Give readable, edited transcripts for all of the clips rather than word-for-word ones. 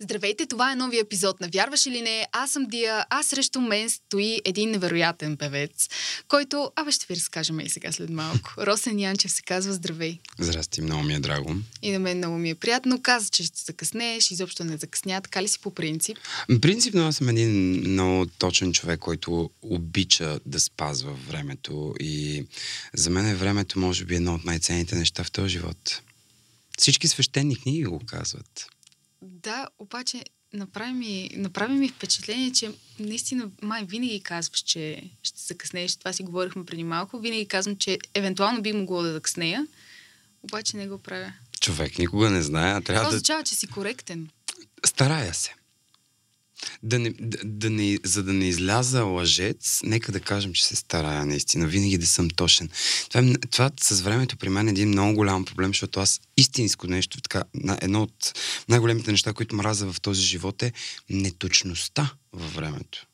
Здравейте, това е новия епизод на Вярваш или не? Аз съм Дия, а срещу мен стои един невероятен певец, който, ще ви разкажем и сега след малко. Росен Янчев се казва, здравей. Здрасти, много ми е драго. И на мен много ми е приятно. Каза, че ще закъснееш, изобщо не закъсня, така ли си по принцип? Принципно аз съм един много точен човек, който обича да спазва времето и за мен е времето може би едно от най-ценните неща в този живот. Всички свещени книги го казват. Да, обаче направи ми впечатление, че наистина май винаги казваш, че ще закъснееш. Това си говорихме преди малко. Винаги казвам, че евентуално би могло да закъснея, обаче не го правя. Човек никога не знае. Това означава, че си коректен. Старая се. За да не изляза лъжец, нека да кажем, че се старая наистина. Винаги да съм точен. Това с времето при мен е един много голям проблем, защото аз истинско нещо, така, едно от най-големите неща, които мразя в този живот е неточността във времето.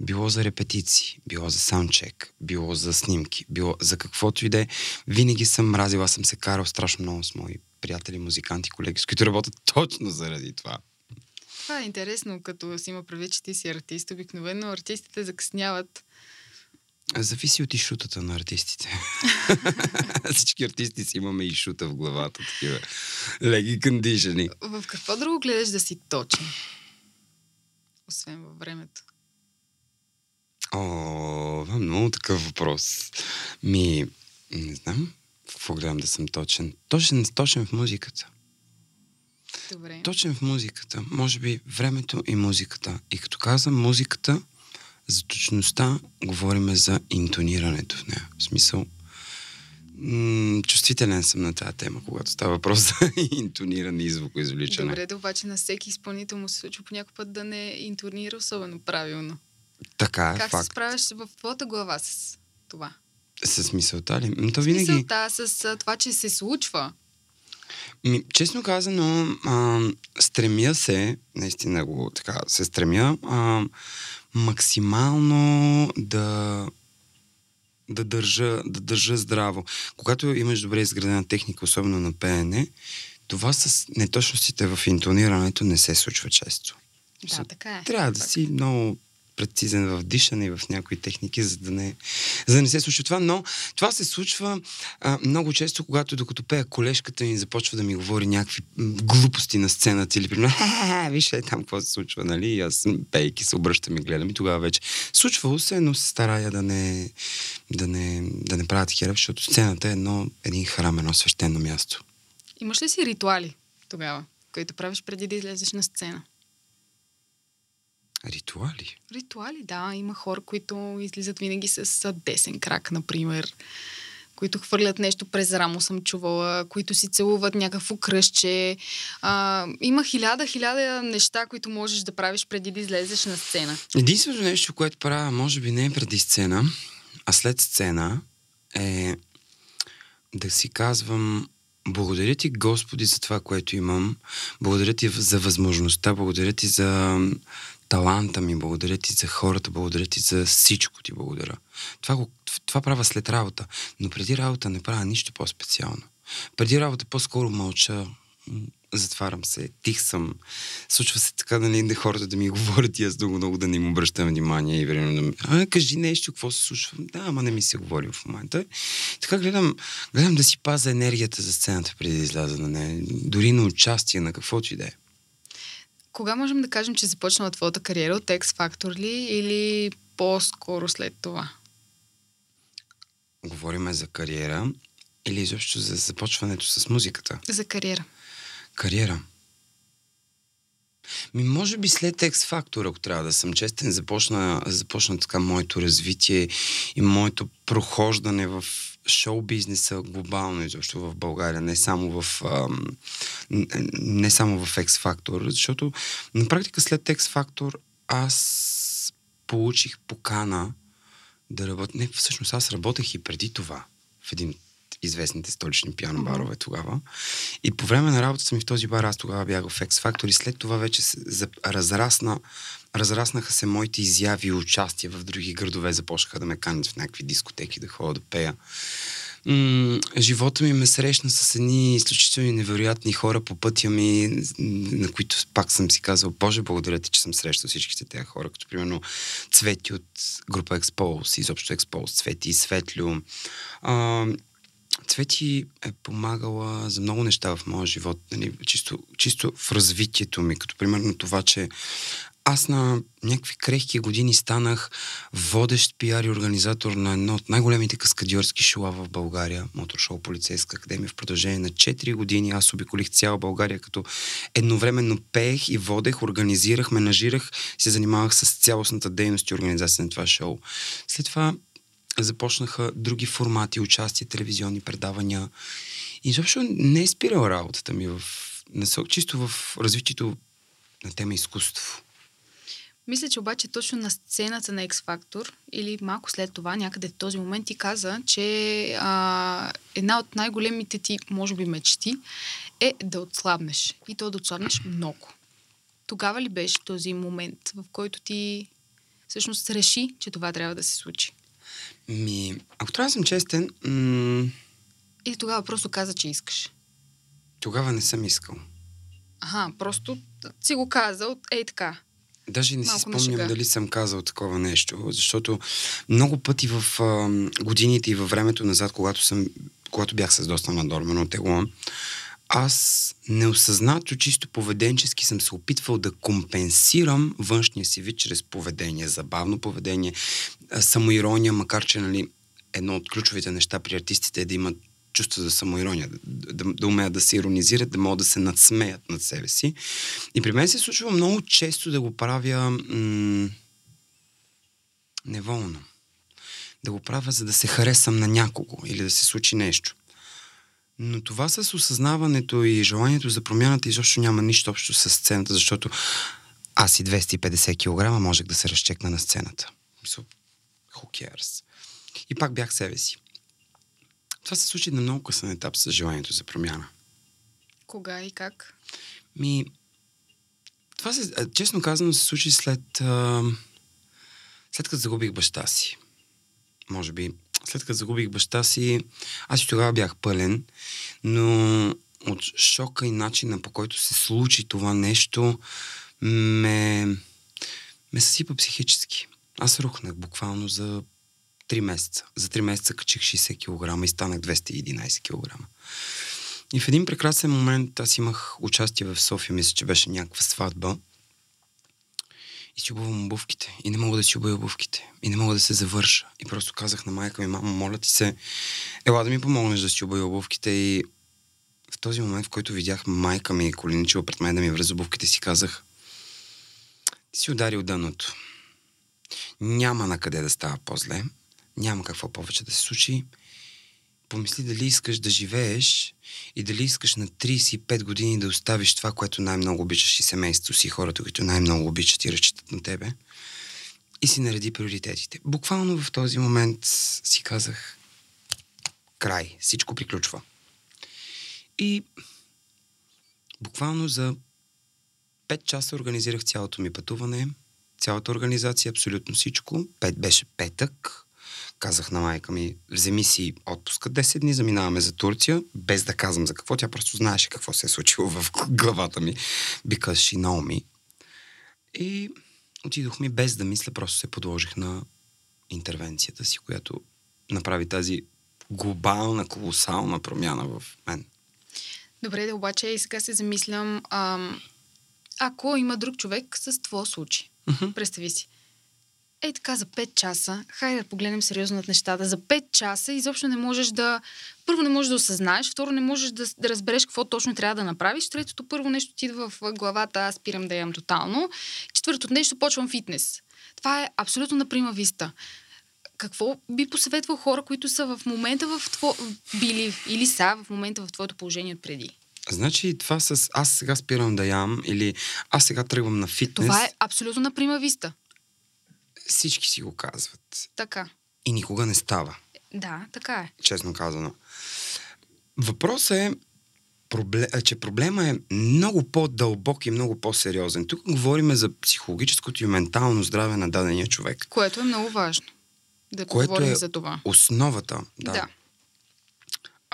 Било за репетиции, било за саундчек, било за снимки, било за каквото и да е. Винаги съм мразил, аз съм се карал страшно много с мои приятели, музиканти, колеги, с които работят точно заради това. Това е интересно, като си има предвид, че ти си артист. Обикновено артистите закъсняват. Зависи от ишутата на артистите. Всички артисти си имаме ишута в главата. Такива леги кондишени. В какво друго гледаш да си точен? Освен във времето. Това е много такъв въпрос. Не знам. Какво гледам да съм точен? Точен в музиката. Добре. Точен в музиката. Може би времето и музиката. И като казвам музиката, за точността говорим за интонирането в нея. В смисъл, чувствителен съм на тази тема, когато става въпрос за интониране и звукоизвличане. Добре, да, обаче на всеки изпълнител му се случва по някакъв път да не интонира особено правилно. Така е, факт. Как се справяш в твоята глава с това? С мисълта ли? То винаги... С мисълта, с това, че се случва. Честно казано, стремя се, наистина го така се стремя, максимално да държа здраво. Когато имаш добре изградена техника, особено на пеене, това с неточностите в интонирането не се случва често. Да, така е. Трябва да си много прецизен в дишане и в някои техники, за да не се случва това, но това се случва много често, когато докато пея колежката ми започва да ми говори някакви глупости на сцената или примерно, виж е там какво се случва, нали? И аз пейки се обръщам и гледам и тогава вече. Случвало се, но се старая да не правя такива, защото сцената е един храм, едно свещено място. Имаш ли си ритуали тогава, които правиш преди да излезеш на сцена? Ритуали? Ритуали, да. Има хора, които излизат винаги с десен крак, например, които хвърлят нещо през рамо, съм чувала, които си целуват някакво кръстче. Има хиляда неща, които можеш да правиш преди да излезеш на сцена. Единственото нещо, което правя, може би не е преди сцена, а след сцена, е да си казвам... Благодаря ти, Господи, за това, което имам. Благодаря ти за възможността. Благодаря ти за таланта ми. Благодаря ти за хората. Благодаря ти за всичко ти. Благодаря. Това правя след работа. Но преди работа не правя нищо по-специално. Преди работа по-скоро мълча. Затварям се. Тих съм. Случва се така да хората да ми говорят и аз много да не им обръщам внимание и време да ми... кажи нещо, какво се случва. Да, ама не ми се говори в момента. Така гледам да си пазя енергията за сцената преди да изляза на нея. Дори на участие, на каквото и да е. Кога можем да кажем, че започнала твоята кариера? От X Factor ли? Или по-скоро след това? Говорим за кариера или изобщо за започването с музиката? За кариера. Кариера. Може би след X Factor, ако трябва да съм честен, започна така моето развитие и моето прохождане в шоу-бизнеса глобално, изобщо в България, не само в X Factor, защото на практика след X Factor аз получих покана да работя. Не, всъщност аз работех и преди това в един известните столични пиано барове тогава. И по време на работата ми в този бар аз тогава бях в X Factor и след това вече разраснаха се моите изяви и участия в други градове. Започнаха да ме канят в някакви дискотеки, да ходя да пея. Живота ми ме срещна с едни изключително невероятни хора по пътя ми, на които пак съм си казал, Боже, благодаря ти, че съм срещал всичките тези хора, като примерно Цвети от група Expose, изобщо Expose, Цвети и Светлю. Цвети е помагала за много неща в моя живот, нали, чисто в развитието ми, като примерно това, че аз на някакви крехки години станах водещ пиар и организатор на едно от най-големите каскадьорски шоуа в България, моторшоу Полицейска академия. В продължение на 4 години аз обиколих цяла България, като едновременно пеех и водех, организирах, менажирах, се занимавах с цялостната дейност и организация на това шоу. След това започнаха други формати, участие, телевизионни предавания. И изобщо не е спирала работата ми в насок, чисто в развитието на тема изкуство. Мисля, че обаче точно на сцената на X Factor или малко след това, някъде в този момент ти каза, че една от най-големите ти, може би, мечти е да отслабнеш. И то да отслабнеш много. Тогава ли беше този момент, в който ти всъщност реши, че това трябва да се случи? Ако трябва да съм честен... Или тогава просто каза, че искаш? Тогава не съм искал. Просто си го казал, ей така. Даже не си спомням дали съм казал такова нещо, защото много пъти в годините и във времето назад, когато бях с доста надормено тегло, аз неосъзнато, чисто поведенчески съм се опитвал да компенсирам външния си вид чрез поведение, забавно поведение, самоирония, макар че, нали, едно от ключовите неща при артистите е да имат чувство за самоирония, да умеят да се иронизират, да могат да се надсмеят над себе си. И при мен се случва много често да го правя неволно. Да го правя, за да се харесам на някого или да се случи нещо. Но това с осъзнаването и желанието за промяната изобщо няма нищо общо с сцената, защото аз и 250 кг можех да се разчекна на сцената. Who cares? И пак бях себе си. Това се случи на много късен етап с желанието за промяна. Кога и как? Това, честно казано, се случи след като загубих баща си. Може би. След като загубих баща си, аз и тогава бях пълен, но от шока и начина, по който се случи това нещо, ме съсипа психически. Аз рухнах буквално за 3 месеца. За 3 месеца качих 60 кг и станах 211 кг. И в един прекрасен момент аз имах участие в София, мисля, че беше някаква сватба. И си обувам обувките. И не мога да си обувя обувките. И не мога да се завърша. И просто казах на майка ми: мамо, моля ти се, ела да ми помогнеш да си обувя обувките. И в този момент, в който видях майка ми коленичила пред мен да ми връз обувките, си казах: ти си ударил дъното. Няма на къде да става по-зле. Няма какво повече да се случи. Помисли дали искаш да живееш и дали искаш на 35 години да оставиш това, което най-много обичаш, и семейството си, и хората, които най-много обичат и разчитат на тебе. И си нареди приоритетите. Буквално в този момент си казах: край, всичко приключва. И буквално за 5 часа организирах цялото ми пътуване, цялата организация, абсолютно всичко. Беше петък. Казах на майка ми: вземи си отпуска 10 дни, заминаваме за Турция, без да казвам за какво. Тя просто знаеше какво се е случило в главата ми. Because she know me. И отидохме без да мисля, просто се подложих на интервенцията си, която направи тази глобална, колосална промяна в мен. Добре, да, обаче и сега се замислям, ако има друг човек с твой случай, представи си, ей така за 5 часа, хайде да погледнем сериозно над нещата, за 5 часа изобщо не можеш да... Първо не можеш да осъзнаеш, второ не можеш да разбереш какво точно трябва да направиш, третото първо нещо ти идва в главата: аз спирам да ям тотално, четвъртото нещо: почвам фитнес. Това е абсолютно на прима виста. Какво би посъветвал хора, които са в момента били или са в момента в твоето положение отпреди? Значи това с аз сега спирам да ям или аз сега тръгвам на фитнес... Това е абсолютно на прима виста. Всички си го казват. Така. И никога не става. Да, така е. Честно казано. Въпросът е, че проблема е много по-дълбок и много по-сериозен. Тук говорим за психологическото и ментално здраве на дадения човек. Което е много важно. Да говорим за това. Което е основата. Да.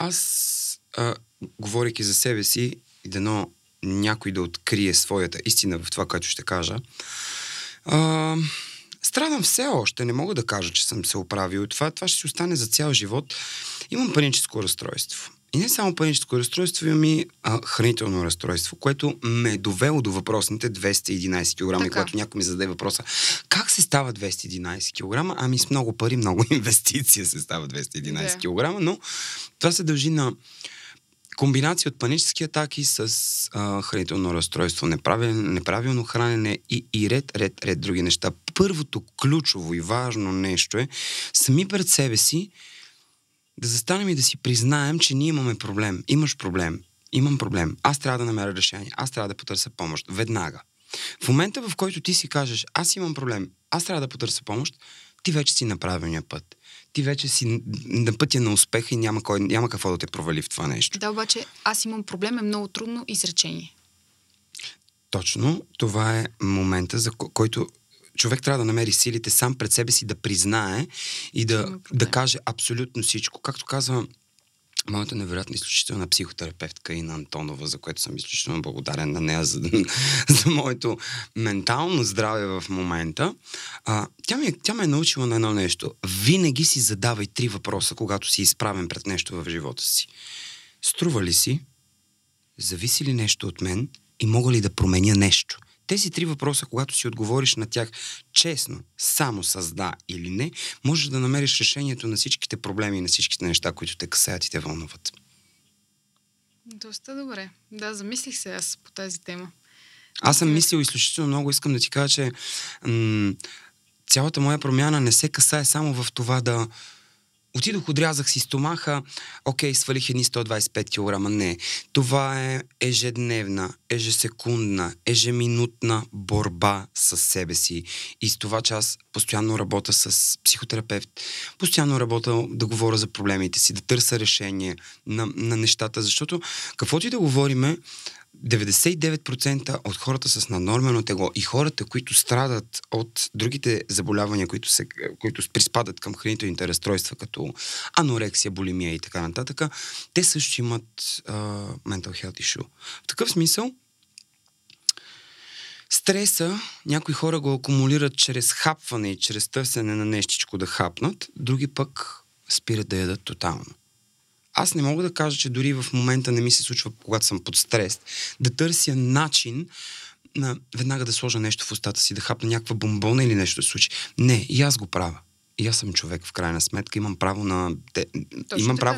Аз, говорейки за себе си, и дано някой да открие своята истина в това, което ще кажа, страдам все още, не мога да кажа, че съм се оправил. Това ще си остане за цял живот. Имам паническо разстройство. И не само паническо разстройство, имам хранително разстройство, което ме е довело до въпросните 211 кг. И когато някой ми зададе въпроса, как се става 211 кг? Ами с много пари, много инвестиция се става 211 кг, но това се дължи на комбинация от панически атаки с хранително разстройство, неправилно хранене и ред други неща. Първото ключово и важно нещо е сами пред себе си да застанем и да си признаем, че ние имаме проблем. Имаш проблем. Имам проблем. Аз трябва да намеря решение. Аз трябва да потърся помощ. Веднага. В момента, в който ти си кажеш, аз имам проблем, аз трябва да потърся помощ, ти вече си на правилния път. Ти вече си на пътя на успеха и няма какво да те провали в това нещо. Да, обаче аз имам проблем е много трудно изречение. Точно. Това е момента, за който човек трябва да намери силите сам пред себе си да признае и да каже абсолютно всичко. Както казва моята невероятна изключителна психотерапевтка Инна Антонова, за което съм изключително благодарен на нея за моето ментално здраве в момента. Тя ме е научила на едно нещо. Винаги си задавай 3 въпроса, когато си изправен пред нещо в живота си. Струва ли си? Зависи ли нещо от мен? И мога ли да променя нещо? Тези 3 въпроса, когато си отговориш на тях честно, само с да или не, можеш да намериш решението на всичките проблеми и на всичките неща, които те касаят и те вълнуват. Доста добре. Да, замислих се аз по тази тема. Аз съм мислил изключително много. Искам да ти кажа, че цялата моя промяна не се касае само в това да отидох, отрязах си стомаха, свалих едни 125 кг. Не. Това е ежедневна, ежесекундна, ежеминутна борба с себе си. И с това, че аз постоянно работя с психотерапевт, постоянно работя да говоря за проблемите си, да търся решение на нещата, защото каквото и да говориме, 99% от хората с наднормено тегло и хората, които страдат от другите заболявания, които приспадат към хранителните разстройства, като анорексия, булимия и така нататък, те също имат mental health issue. В такъв смисъл, стреса, някои хора го акумулират чрез хапване и чрез търсене на нещичко да хапнат, други пък спират да ядат тотално. Аз не мога да кажа, че дори в момента не ми се случва, когато съм под стрес, да търся начин веднага да сложа нещо в устата си, да хапна някаква бомбона или нещо да се случи. Не, и аз го правя. И аз съм човек, в крайна сметка. Имам право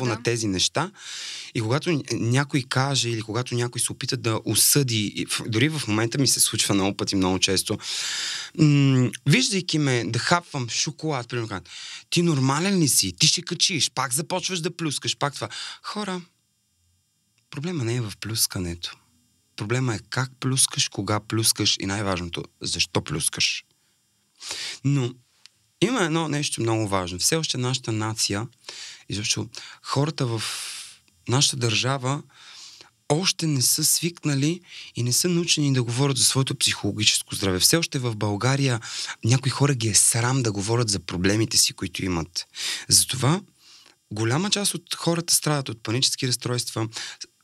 на тези неща. И когато някой каже или когато някой се опита да осъди, дори в момента ми се случва много пъти, много често, виждайки ме да хапвам шоколад, примерно, ти нормален ли си? Ти ще качиш, пак започваш да плюскаш, пак това. Хора, проблема не е в плюскането. Проблема е как плюскаш, кога плюскаш и най-важното, защо плюскаш. Но има едно нещо много важно. Все още нашата нация, изобщо хората в нашата държава още не са свикнали и не са научени да говорят за своето психологическо здраве. Все още в България някои хора ги е срам да говорят за проблемите си, които имат. Затова голяма част от хората страдат от панически разстройства,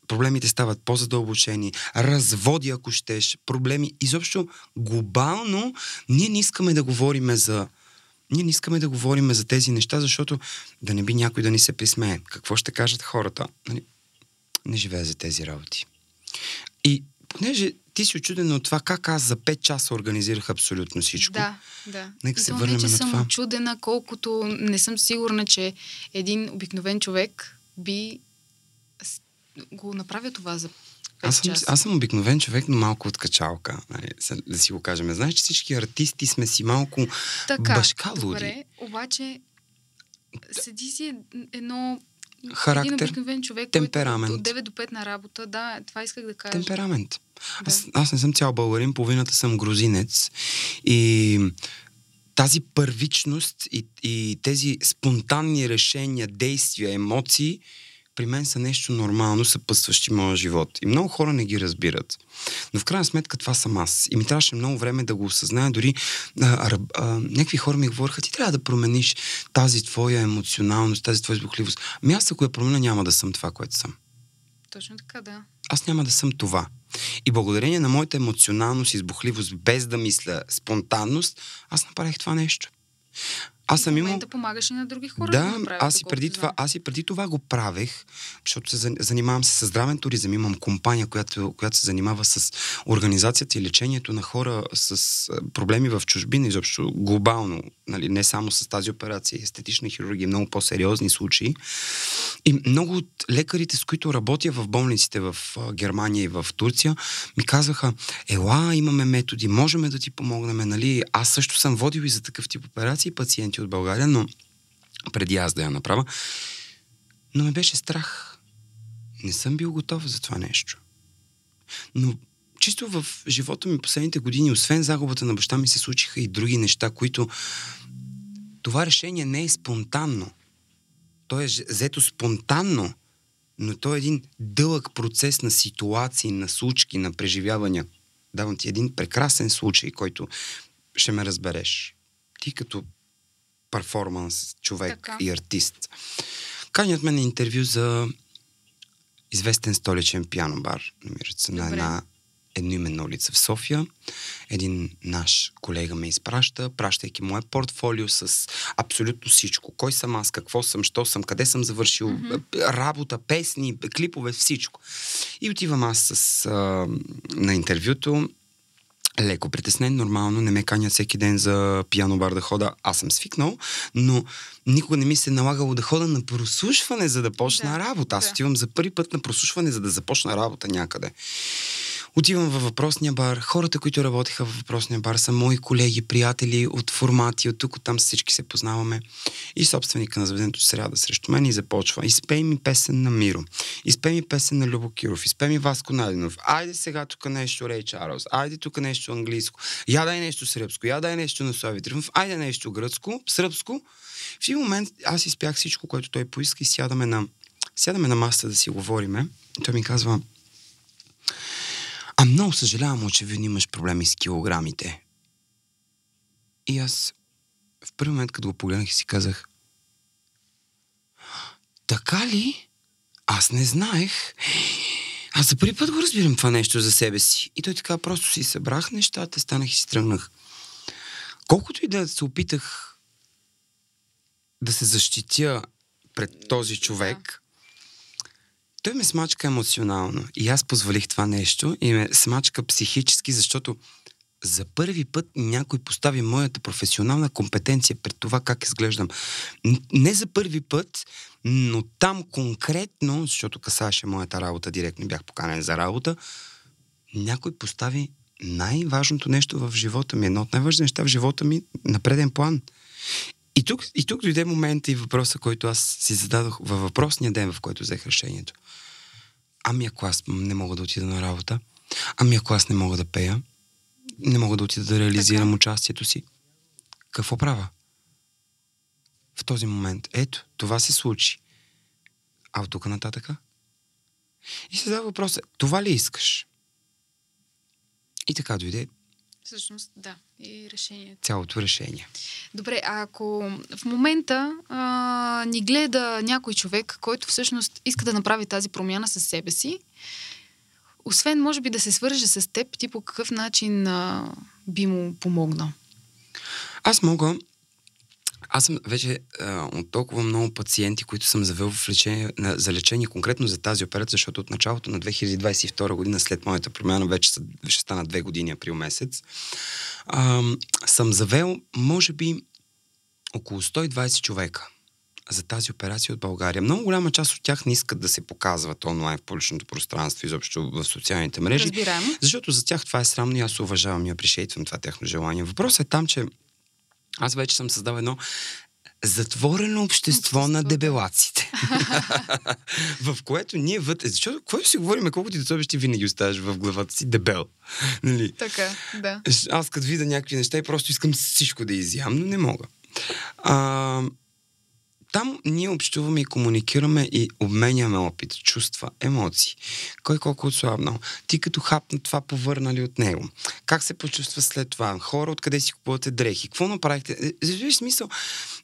проблемите стават по-задълбочени, разводи, ако щеш, проблеми. Изобщо глобално ние не искаме да говорим за тези неща, защото да не би някой да ни се присмее. Какво ще кажат хората? Не живея за тези работи. И понеже ти си очуден от това, как аз за 5 часа организирах абсолютно всичко. Да. Нека се върнем на това. Съм очудена, колкото не съм сигурна, че един обикновен човек би го направил това за 5 часа. Аз съм обикновен човек, но малко от качалка. Да си го кажем. Знаеш, че всички артисти сме си малко башкалуди. Добре, обаче седи си един обикновен човек, темперамент. Който от 9 до 5 на работа. Да, това исках да кажа. Темперамент. Да. Аз не съм цял българин, половината съм грузинец. И тази първичност и тези спонтанни решения, действия, емоции при мен са нещо нормално, съпътстващи моя живот. И много хора не ги разбират. Но в крайна сметка това съм аз. И ми трябваше много време да го осъзная. Дори някакви хора ми говориха, ти трябва да промениш тази твоя емоционалност, тази твоя избухливост. Ами аз ако я променя, няма да съм това, което съм. Точно така, да. Аз няма да съм това. И благодарение на моята емоционалност, избухливост, без да мисля, спонтанност, аз направих това нещо. Аз съм имал... да помагаш и на други хора. Да, аз и преди това го правех, защото се занимавам се с здравен туризъм. Имам компания, която се занимава с организацията и лечението на хора с проблеми в чужбина, изобщо глобално, нали, не само с тази операция, естетична хирургия, много по-сериозни случаи. И много от лекарите, с които работя в болниците в Германия и в Турция, ми казваха, ела, имаме методи, можем да ти помогнем, нали? Аз също съм водил и за такъв тип операции пациенти от България, но преди аз да я направя. Но ме беше страх. Не съм бил готов за това нещо. Но чисто в живота ми последните години, освен загубата на баща ми, се случиха и други неща, които това решение не е спонтанно. То е взето спонтанно, но то е един дълъг процес на ситуации, на случки, на преживявания. Давам ти един прекрасен случай, който ще ме разбереш. Ти като перформанс, човек така и артист. Канят мен на интервю за известен столичен пиано бар. Намират се на една едноименна улица в София. Един наш колега ме изпраща, пращайки мое портфолио с абсолютно всичко. Кой съм аз, какво съм, що съм, къде съм завършил, работа, песни, клипове, всичко. И отивам аз на интервюто. Леко притеснен, нормално, не ме канят всеки ден за пиано бар да хода. Аз съм свикнал, но никога не ми се налагало да хода на прослушване, за да почна работа. Аз отивам за първи път на прослушване, за да започна работа някъде. Отивам във въпросния бар. Хората, които работеха във въпросния бар, са мои колеги, приятели от формати, от тук, от там всички се познаваме. И собственика на заведението сряда срещу мен и започва. Изпей ми песен на Миро. Изпей ми песен на Любо Киров. Изпей ми Васко Наденов. Айде сега тук нещо Рей Чарлс. Айде тук нещо английско. Я дай нещо сръбско. Я дай нещо на Слави Тримов. Айде нещо гръцко, сръбско. В един момент аз изпях всичко, което той поиска и сядаме на масата да си говориме. Той ми казва: много съжалявам, очевидно имаш проблеми с килограмите. И аз в първи момент, като го погледнах и си казах: така ли? Аз не знаех. Аз за първи път го разбирам това нещо за себе си. И той така просто си събрах нещата, станах и си тръгнах. Колкото и да се опитах да се защитя пред този човек, той ме смачка емоционално и аз позволих това нещо и ме смачка психически, защото за първи път някой постави моята професионална компетенция пред това как изглеждам. Не за първи път, но там конкретно, защото касаеше моята работа, директно бях поканен за работа, някой постави най-важното нещо в живота ми, едно от най-важните неща в живота ми на преден план. И тук дойде момента и въпроса, който аз си зададох във въпросния ден, в който взех решението. Ами ако аз не мога да отида на работа, ами ако аз не мога да пея, не мога да отида да реализирам участието си, какво правя? В този момент, ето, това се случи. А от тук нататъка? И се задава въпроса, това ли искаш? И така дойде. Всъщност, да. И решението. Цялото решение. Добре, а ако в момента ни гледа някой човек, който всъщност иска да направи тази промяна със себе си, освен, може би, да се свърже с теб, ти по какъв начин би му помогнал? Аз съм вече от толкова много пациенти, които съм завел в лечение, за лечение конкретно за тази операция, защото от началото на 2022 година, след моята промяна, вече ще стана 2 години април месец, съм завел, може би, около 120 човека за тази операция от България. Много голяма част от тях не искат да се показват онлайн в публичното пространство, изобщо в социалните мрежи. Разбираем. Защото за тях това е срамно и аз уважавам и апрешейтвам това тяхно желание. Въпросът е там, че аз вече съм създал едно затворено общество на дебелаците. В което ние вътре... Защото, когато си говорим, колко ти до себе ще винаги оставаш в главата си дебел. Нали? Така, да. Аз като видя някакви неща и просто искам всичко да изям, но не мога. Там ние общуваме и комуникираме и обменяме опит, чувства, емоции. Кой колко отслабнал. Ти като хапна това повърнали от него. Как се почувства след това? Хора, откъде си купувате дрехи? Какво направихте? Виж смисъл,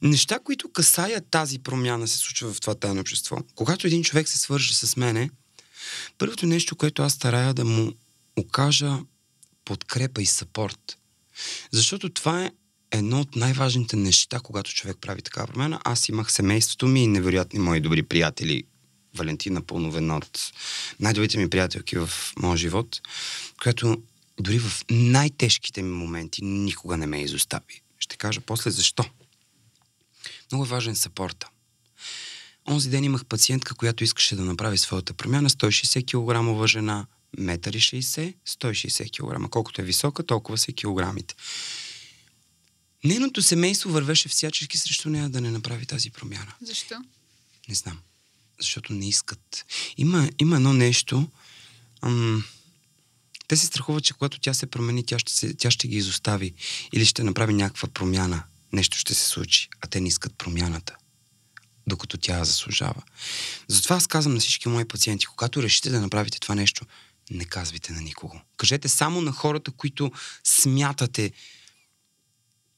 неща, които касаят тази промяна се случва в това тайно общество. Когато един човек се свържи с мене, първото нещо, което аз старая да му окажа подкрепа и съпорт. Защото това е едно от най-важните неща, когато човек прави такава промяна. Аз имах семейството ми и невероятни мои добри приятели. Валентина Пълновен от най-добрите ми приятелки в моя живот, която дори в най-тежките ми моменти никога не ме изостави. Ще кажа после защо. Много е важен съпорта. Онзи ден имах пациентка, която искаше да направи своята промяна. 160 кг жена, 1,60 м, 160 кг. Колкото е висока, толкова са килограмите. Нейното семейство вървеше всячески срещу нея да не направи тази промяна. Защо? Не знам. Защото не искат. Има едно нещо. Те се страхуват, че когато тя се промени, тя ще ги изостави. Или ще направи някаква промяна. Нещо ще се случи. А те не искат промяната. Докато тя заслужава. Затова аз казвам на всички мои пациенти, когато решите да направите това нещо, не казвайте на никого. Кажете само на хората, които смятате,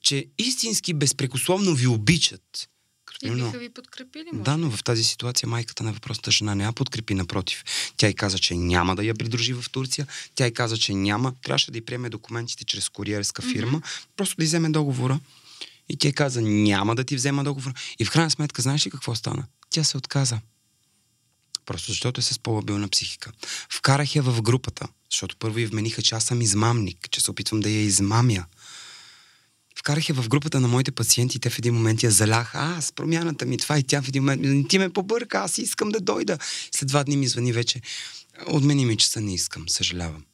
че истински, безпрекословно ви обичат. И биха ви подкрепили, може? Да, но в тази ситуация майката на въпросната жена не я подкрепи, напротив. Тя й каза, че няма да я придружи в Турция. Тя й каза, че няма. Трябваше да й приеме документите чрез куриерска фирма. Mm-hmm. Просто да й вземе договора. И тя й каза, няма да ти взема договора. И в крайна сметка, знаеш ли какво стана? Тя се отказа. Просто защото е с по-лабилна психика. Вкарах я в групата, защото първо й вмениха, че аз съм измамник, че се опитвам да я измамя. Вкарах я в групата на моите пациенти и те в един момент я заляха. С промяната ми това и тя в един момент. Ти ме побърка, аз искам да дойда. След 2 дни ми звъни вече. Отмени ми часа, не искам, съжалявам.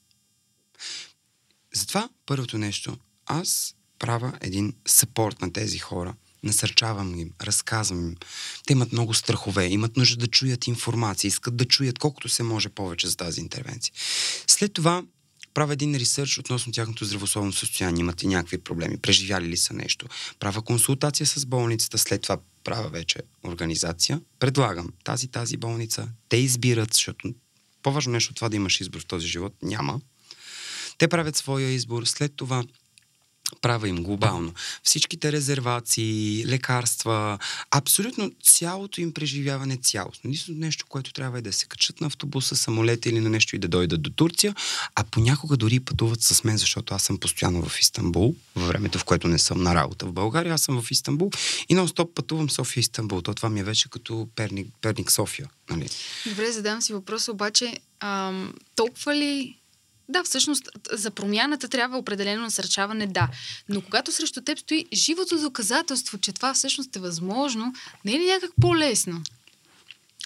Затова първото нещо. Аз правя един съпорт на тези хора. Насърчавам им, разказвам им. Те имат много страхове, имат нужда да чуят информация, искат да чуят колкото се може повече за тази интервенция. След това правя един ресърч относно тяхното здравословно състояние. Имат ли някакви проблеми? Преживяли ли са нещо? Правя консултация с болницата. След това правя вече организация. Предлагам тази болница. Те избират, защото по-важно нещо от това да имаш избор в този живот няма. Те правят своя избор. След това права им глобално. Всичките резервации, лекарства, абсолютно цялото им преживяване цялостно. Единственото нещо, което трябва е да се качат на автобуса, самолета или на нещо и да дойдат до Турция, а понякога дори пътуват с мен, защото аз съм постоянно в Истанбул, във времето, в което не съм на работа в България, аз съм в Истанбул и нон-стоп пътувам София-Истанбул. Това ми е вече като Перник-София. Нали? Добре, задам си въпрос, обаче толкова ли... Да, всъщност за промяната трябва определено насърчаване, да. Но когато срещу теб стои живото доказателство, че това всъщност е възможно, не е ли някак по-лесно?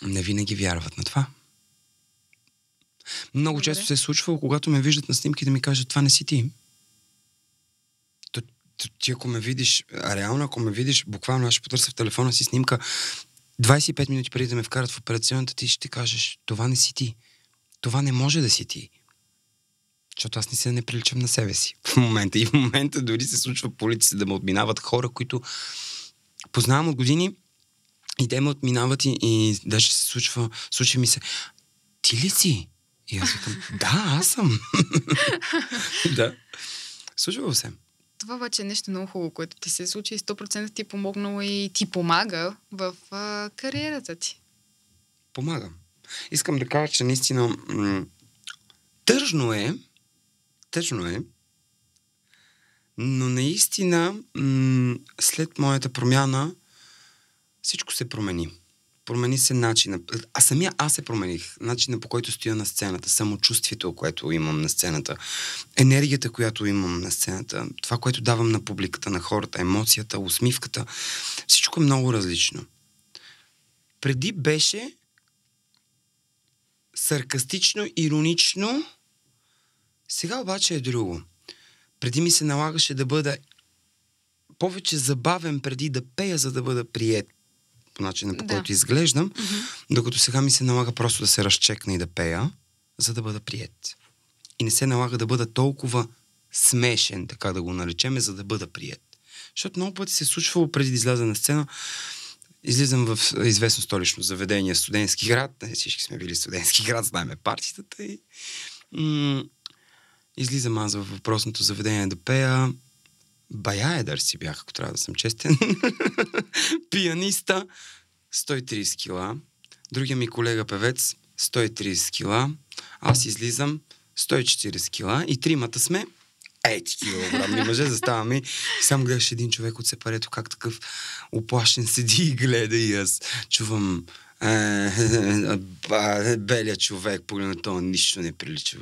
Не винаги вярват на това. Много често се е случвало, когато ме виждат на снимки да ми кажат, това не си ти. Ти ако ме видиш, реално ако ме видиш, буквално аз ще потърся в телефона си снимка, 25 минути преди да ме вкарат в операционната, ти ще кажеш, това не си ти. Това не може да си ти. Защото аз не приличам на себе си в момента. И в момента дори се случва по улиците да ме отминават хора, които познавам от години и те ме отминават и даже се случва ми се, ти ли си? И аз викам, да, аз съм. Да. Случвало се. Това обаче е нещо много хубаво, което ти се случи и 100% ти е помогнало и ти помага в кариерата ти. Помагам. Искам да кажа, че наистина тъжно е, но наистина след моята промяна всичко се промени. Промени се начина. А самия аз се промених. Начина, по който стоя на сцената, самочувствието, което имам на сцената, енергията, която имам на сцената, това, което давам на публиката, на хората, емоцията, усмивката. Всичко е много различно. Преди беше саркастично, иронично. Сега обаче е друго. Преди ми се налагаше да бъда повече забавен преди да пея, за да бъда приет по начина, по който изглеждам, докато сега ми се налага просто да се разчекна и да пея, за да бъда приет. И не се налага да бъда толкова смешен, така да го наречем, за да бъда приет. Защото много пъти се случвало преди да изляза на сцена, Излизам в известно столично заведение, студентски град. Не, всички сме били студентски град, знаем партитата. И излизам аз във въпросното заведение да пея. Бая едър си бях, ако трябва да съм честен. Пианиста 130 кила. Другия ми колега певец 130 кила. Аз излизам 140 кила и тримата сме килограмни мъже, заставам и сам гледаш един човек от сепарето, как такъв оплашен седи и гледа и аз чувам белия човек, погледна това, нищо не прилича,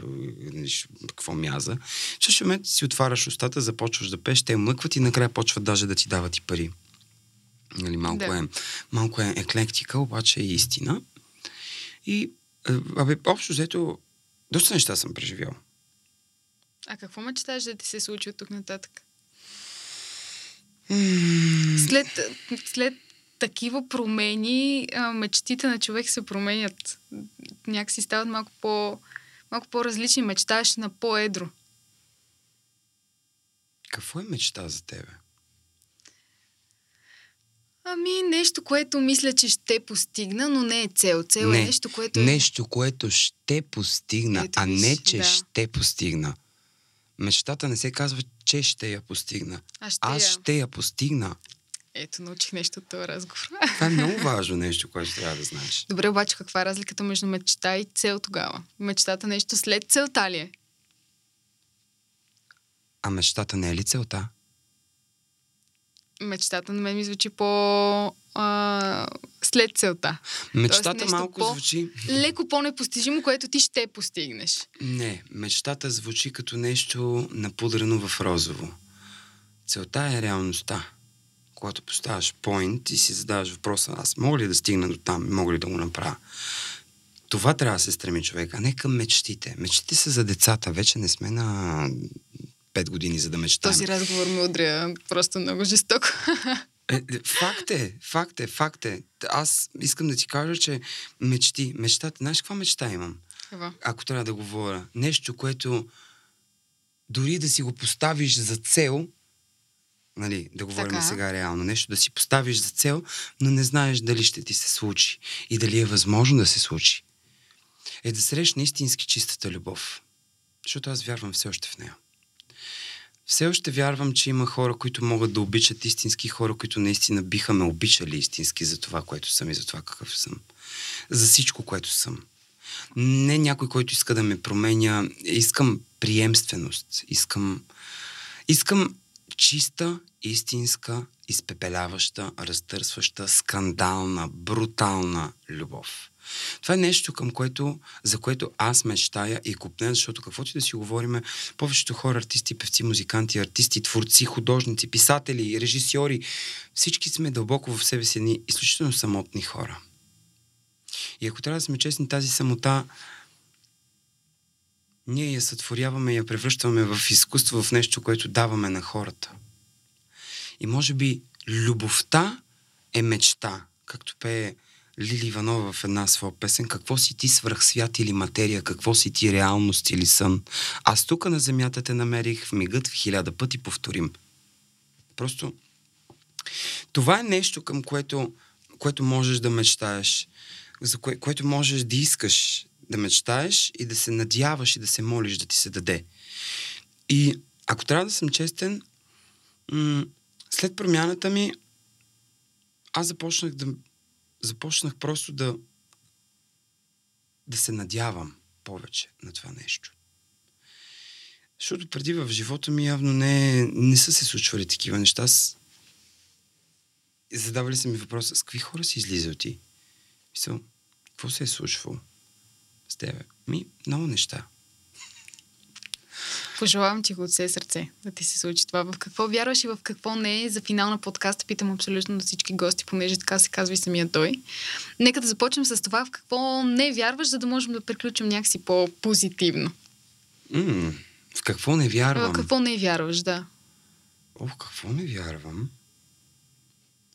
нищо, какво мяза. В същия момент си отваряш устата, започваш да пееш, те млъкват и накрая почват даже да ти дават и пари. Нали, малко е еклектика, обаче е истина. И общо взето, доста неща съм преживял. А какво мечтаеш да ти се случи от тук нататък? След такива промени, мечтите на човек се променят. Някакси стават малко по-различни. Мечтаеш на по-едро. Какво е мечта за тебе? Ами нещо, което мисля, че ще постигна, но не е цел. Цел не, е нещо, което... Нещо, което ще постигна, а не, че да. Ще постигна. Мечтата не се казва, че ще я постигна. Ще я постигна. Ето, научих нещо от този разговор. Това е много важно нещо, което трябва да знаеш. Добре, обаче, каква е разликата между мечта и цел тогава? Мечтата нещо след целта ли е? А мечтата не е ли целта? Мечтата на мен ми звучи след целта. Мечтата малко звучи... Леко по-непостижимо, което ти ще постигнеш. Не, мечтата звучи като нещо напудрено в розово. Целта е реалността. Когато поставяш поинт и си задаваш въпроса, аз мога ли да стигна до там, мога ли да го направя? Това трябва да се стреми човек, а не към мечтите. Мечтите са за децата, вече не сме на 5 години, за да мечтаем. Този разговор ме удря просто много жестоко. Факт е. Аз искам да ти кажа, че мечтата, знаеш каква мечта имам? Ева. Ако трябва да говоря. Нещо, което дори да си го поставиш за цел, нали, да говорим така. Сега реално, нещо да си поставиш за цел, но не знаеш дали ще ти се случи и дали е възможно да се случи, е да срещна истински чистата любов. Защото аз вярвам все още в нея. Все още вярвам, че има хора, които могат да обичат истински, хора, които наистина биха ме обичали истински за това, което съм и за това какъв съм. За всичко, което съм. Не някой, който иска да ме променя. Искам приемственост. Искам чиста, истинска, изпепеляваща, разтърсваща, скандална, брутална любов. Това е нещо, за което аз мечтая и купнем, защото каквото да си говорим, повечето хора, артисти, певци, музиканти, артисти, творци, художници, писатели, режисьори, всички сме дълбоко в себе си едни изключително самотни хора. И ако трябва да сме честни, тази самота ние я сътворяваме и я превръщаме в изкуство, в нещо, което даваме на хората. И може би любовта е мечта, както пее Лили Иванова в една своя песен. Какво си ти, свръхсвят или материя? Какво си ти, реалност или сън? Аз тук на земята те намерих, в мигът в 1000 пъти повторим. Просто това е нещо, към което можеш да мечтаеш, за което можеш да искаш да мечтаеш и да се надяваш и да се молиш да ти се даде. И ако трябва да съм честен, след промяната ми аз започнах просто да се надявам повече на това нещо. Защото преди в живота ми явно не са се случвали такива неща. Задавали са ми въпроса, с какви хора си излизал ти? Мисля, какво се е случвало с тебе? Много неща. Пожелавам ти го от все сърце да ти се случи това. В какво вярваш и в какво не е? За финал на подкаста питам абсолютно всички гости, понеже така се казва и самия той. Нека да започнем с това, в какво не вярваш, за да можем да приключим някакси по-позитивно. В какво не вярвам? В какво не вярваш, да. В какво не вярвам?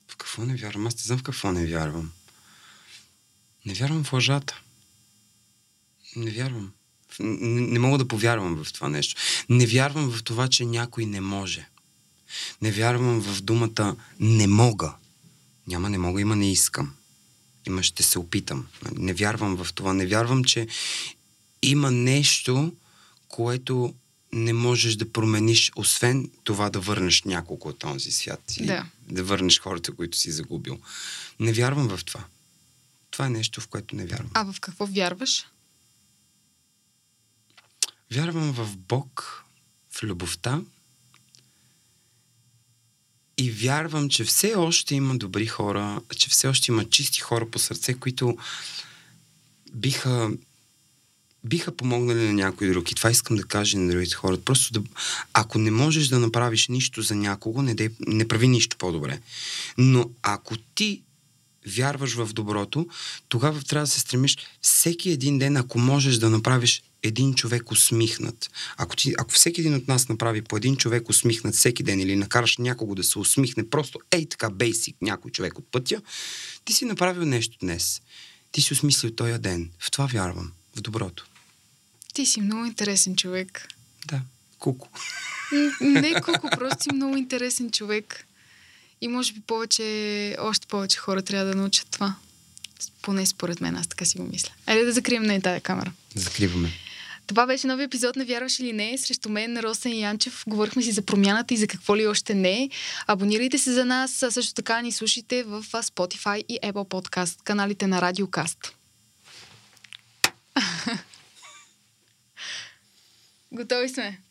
В какво не вярвам? Аз не знам в какво не вярвам. Не вярвам в лъжата. Не вярвам. Не мога да повярвам в това нещо. Не вярвам в това, че някой не може. Не вярвам в думата не мога. Няма, не мога, има, не искам. Има, ще се опитам. Не вярвам в това. Не вярвам, че има нещо, което не можеш да промениш, освен това да върнеш няколко от този свят. Да. Да върнеш хората, които си загубил. Не вярвам в това. Това е нещо, в което не вярвам. А в какво вярваш? Вярвам в Бог, в любовта и вярвам, че все още има добри хора, че все още има чисти хора по сърце, които биха помогнали на някой друг. И това искам да кажа на другите хора. Просто да, ако не можеш да направиш нищо за някого, не прави нищо по-добре. Но ако ти вярваш в доброто, тогава трябва да се стремиш всеки един ден, ако можеш да направиш един човек усмихнат. Ако всеки един от нас направи по един човек усмихнат всеки ден или накараш някого да се усмихне, просто ей така бейсик някой човек от пътя, ти си направил нещо днес. Ти си осмислил този ден. В това вярвам. В доброто. Ти си много интересен човек. Да. Куку. Не куку, просто си много интересен човек. И може би още повече хора трябва да научат това. Поне според мен, аз така си го мисля. Айде да закрием на тази камера. Закриваме. Това беше нови епизод на Вярваш или не? Срещу мен, Росен Янчев. Говорихме си за промяната и за какво ли още не. Абонирайте се за нас. Също така ни слушайте в Spotify и Apple Podcasts, каналите на Радиокаст. Готови сме.